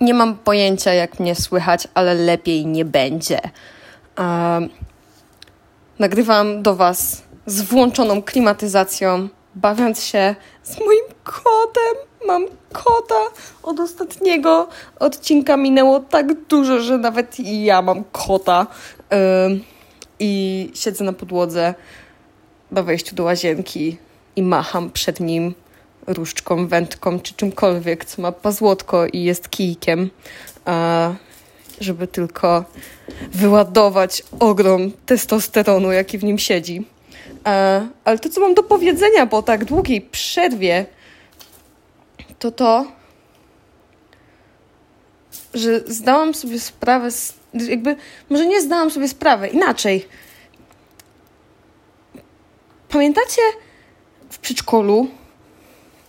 Nie mam pojęcia, jak mnie słychać, ale lepiej nie będzie. Nagrywam do Was z włączoną klimatyzacją, bawiąc się z moim kotem. Mam kota. Od ostatniego odcinka minęło tak dużo, że nawet ja mam kota. I siedzę na podłodze na wejściu do łazienki i macham przed nim różdżką, wędką czy czymkolwiek, co ma pazłotko i jest kijkiem, żeby tylko wyładować ogrom testosteronu, jaki w nim siedzi. Ale to, co mam do powiedzenia po tak długiej przerwie, to, że zdałam sobie sprawę, może nie zdałam sobie sprawy, inaczej. Pamiętacie w przedszkolu,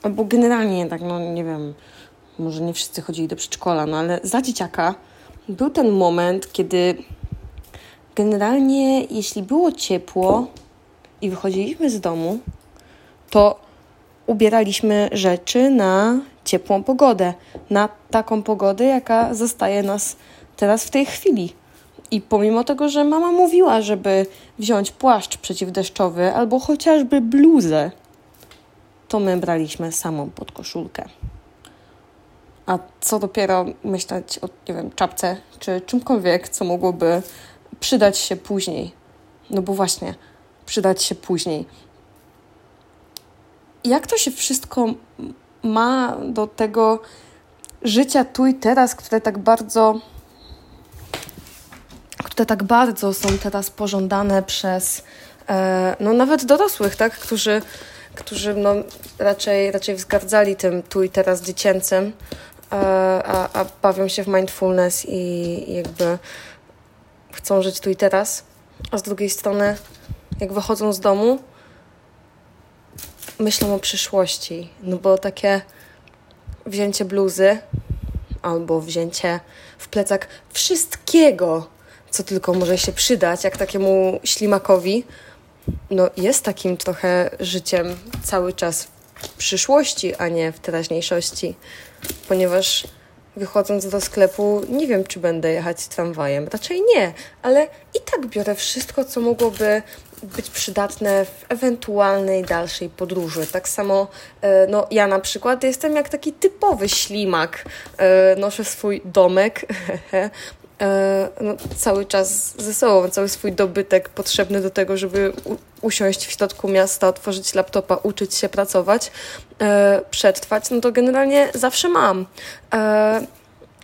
albo generalnie tak, nie wiem, może nie wszyscy chodzili do przedszkola, ale za dzieciaka był ten moment, kiedy generalnie jeśli było ciepło i wychodziliśmy z domu, to ubieraliśmy rzeczy na ciepłą pogodę, na taką pogodę, jaka zastaje nas teraz w tej chwili. I pomimo tego, że mama mówiła, żeby wziąć płaszcz przeciwdeszczowy albo chociażby bluzę, to my braliśmy samą podkoszulkę. A co dopiero myśleć o, nie wiem, czapce czy czymkolwiek, co mogłoby przydać się później. No bo właśnie, przydać się później. Jak to się wszystko ma do tego życia tu i teraz, które tak bardzo są teraz pożądane przez nawet dorosłych, tak? Którzy raczej wzgardzali tym tu i teraz dziecięcym, a bawią się w mindfulness i jakby chcą żyć tu i teraz. A z drugiej strony, jak wychodzą z domu, myślą o przyszłości, no bo takie wzięcie bluzy albo wzięcie w plecak wszystkiego, co tylko może się przydać, jak takiemu ślimakowi, no jest takim trochę życiem cały czas w przyszłości, a nie w teraźniejszości, ponieważ wychodząc do sklepu nie wiem, czy będę jechać tramwajem, raczej nie, ale i tak biorę wszystko, co mogłoby być przydatne w ewentualnej dalszej podróży. Tak samo ja na przykład jestem jak taki typowy ślimak. Noszę swój domek cały czas ze sobą, cały swój dobytek potrzebny do tego, żeby usiąść w środku miasta, otworzyć laptopa, uczyć się, pracować, przetrwać, no to generalnie zawsze mam.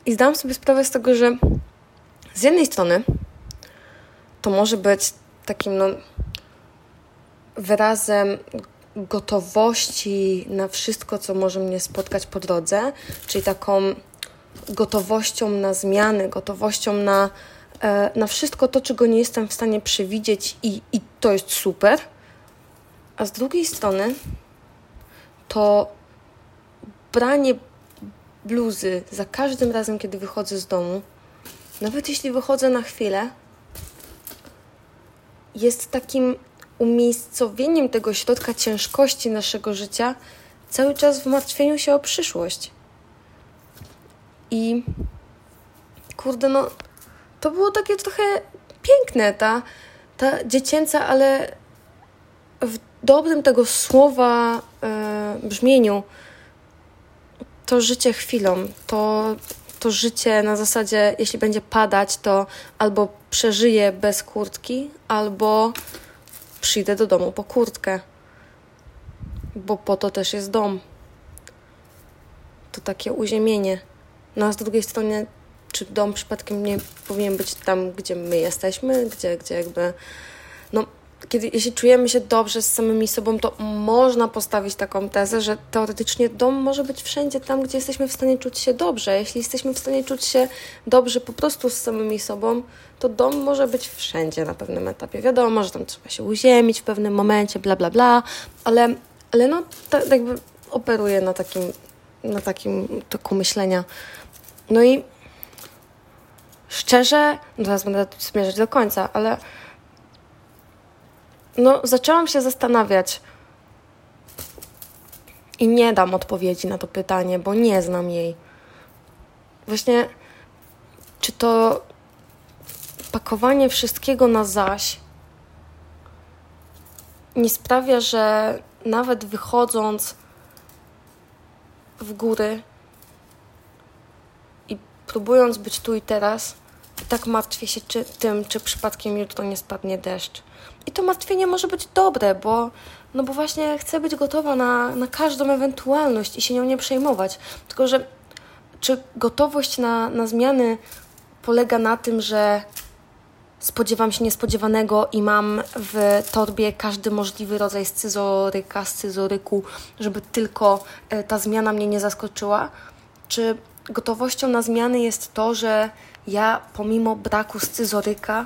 I zdałam sobie sprawę z tego, że z jednej strony to może być takim wyrazem gotowości na wszystko, co może mnie spotkać po drodze, czyli taką gotowością na zmiany, gotowością na wszystko to, czego nie jestem w stanie przewidzieć i to jest super. A z drugiej strony to branie bluzy za każdym razem, kiedy wychodzę z domu, nawet jeśli wychodzę na chwilę, jest takim umiejscowieniem tego środka ciężkości naszego życia cały czas w martwieniu się o przyszłość. I kurde, to było takie trochę piękne, ta dziecięca, ale w dobrym tego słowa brzmieniu, to życie chwilą, to życie na zasadzie, jeśli będzie padać, to albo przeżyję bez kurtki, albo przyjdę do domu po kurtkę, bo po to też jest dom. To takie uziemienie. No a z drugiej strony, czy dom przypadkiem nie powinien być tam, gdzie my jesteśmy, gdzie jakby... Jeśli czujemy się dobrze z samymi sobą, to można postawić taką tezę, że teoretycznie dom może być wszędzie tam, gdzie jesteśmy w stanie czuć się dobrze. Jeśli jesteśmy w stanie czuć się dobrze po prostu z samymi sobą, to dom może być wszędzie na pewnym etapie. Wiadomo, że tam trzeba się uziemić w pewnym momencie, bla, bla, bla, ale jakby operuje na takim toku myślenia. No i szczerze, teraz będę zmierzać do końca, ale... zaczęłam się zastanawiać i nie dam odpowiedzi na to pytanie, bo nie znam jej. właśnie czy to pakowanie wszystkiego na zaś nie sprawia, że nawet wychodząc w góry i próbując być tu i teraz, i tak martwię się czy przypadkiem jutro nie spadnie deszcz. I to martwienie może być dobre, bo właśnie chcę być gotowa na każdą ewentualność i się nią nie przejmować. Tylko, że czy gotowość na zmiany polega na tym, że spodziewam się niespodziewanego i mam w torbie każdy możliwy rodzaj scyzoryku, żeby tylko ta zmiana mnie nie zaskoczyła? Czy gotowością na zmiany jest to, że ja pomimo braku scyzoryka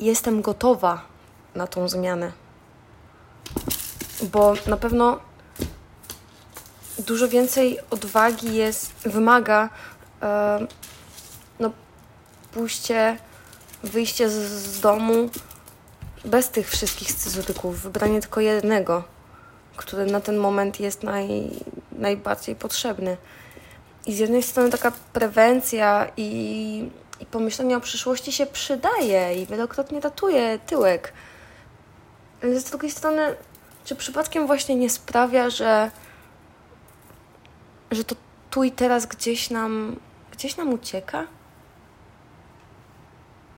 jestem gotowa na tą zmianę? Bo na pewno dużo więcej odwagi wymaga wyjście z domu bez tych wszystkich scyzoryków, wybranie tylko jednego, który na ten moment jest najbardziej potrzebny. I z jednej strony taka prewencja i pomyślenie o przyszłości się przydaje i wielokrotnie ratuje tyłek. Ale z drugiej strony, czy przypadkiem właśnie nie sprawia, że to tu i teraz gdzieś nam ucieka?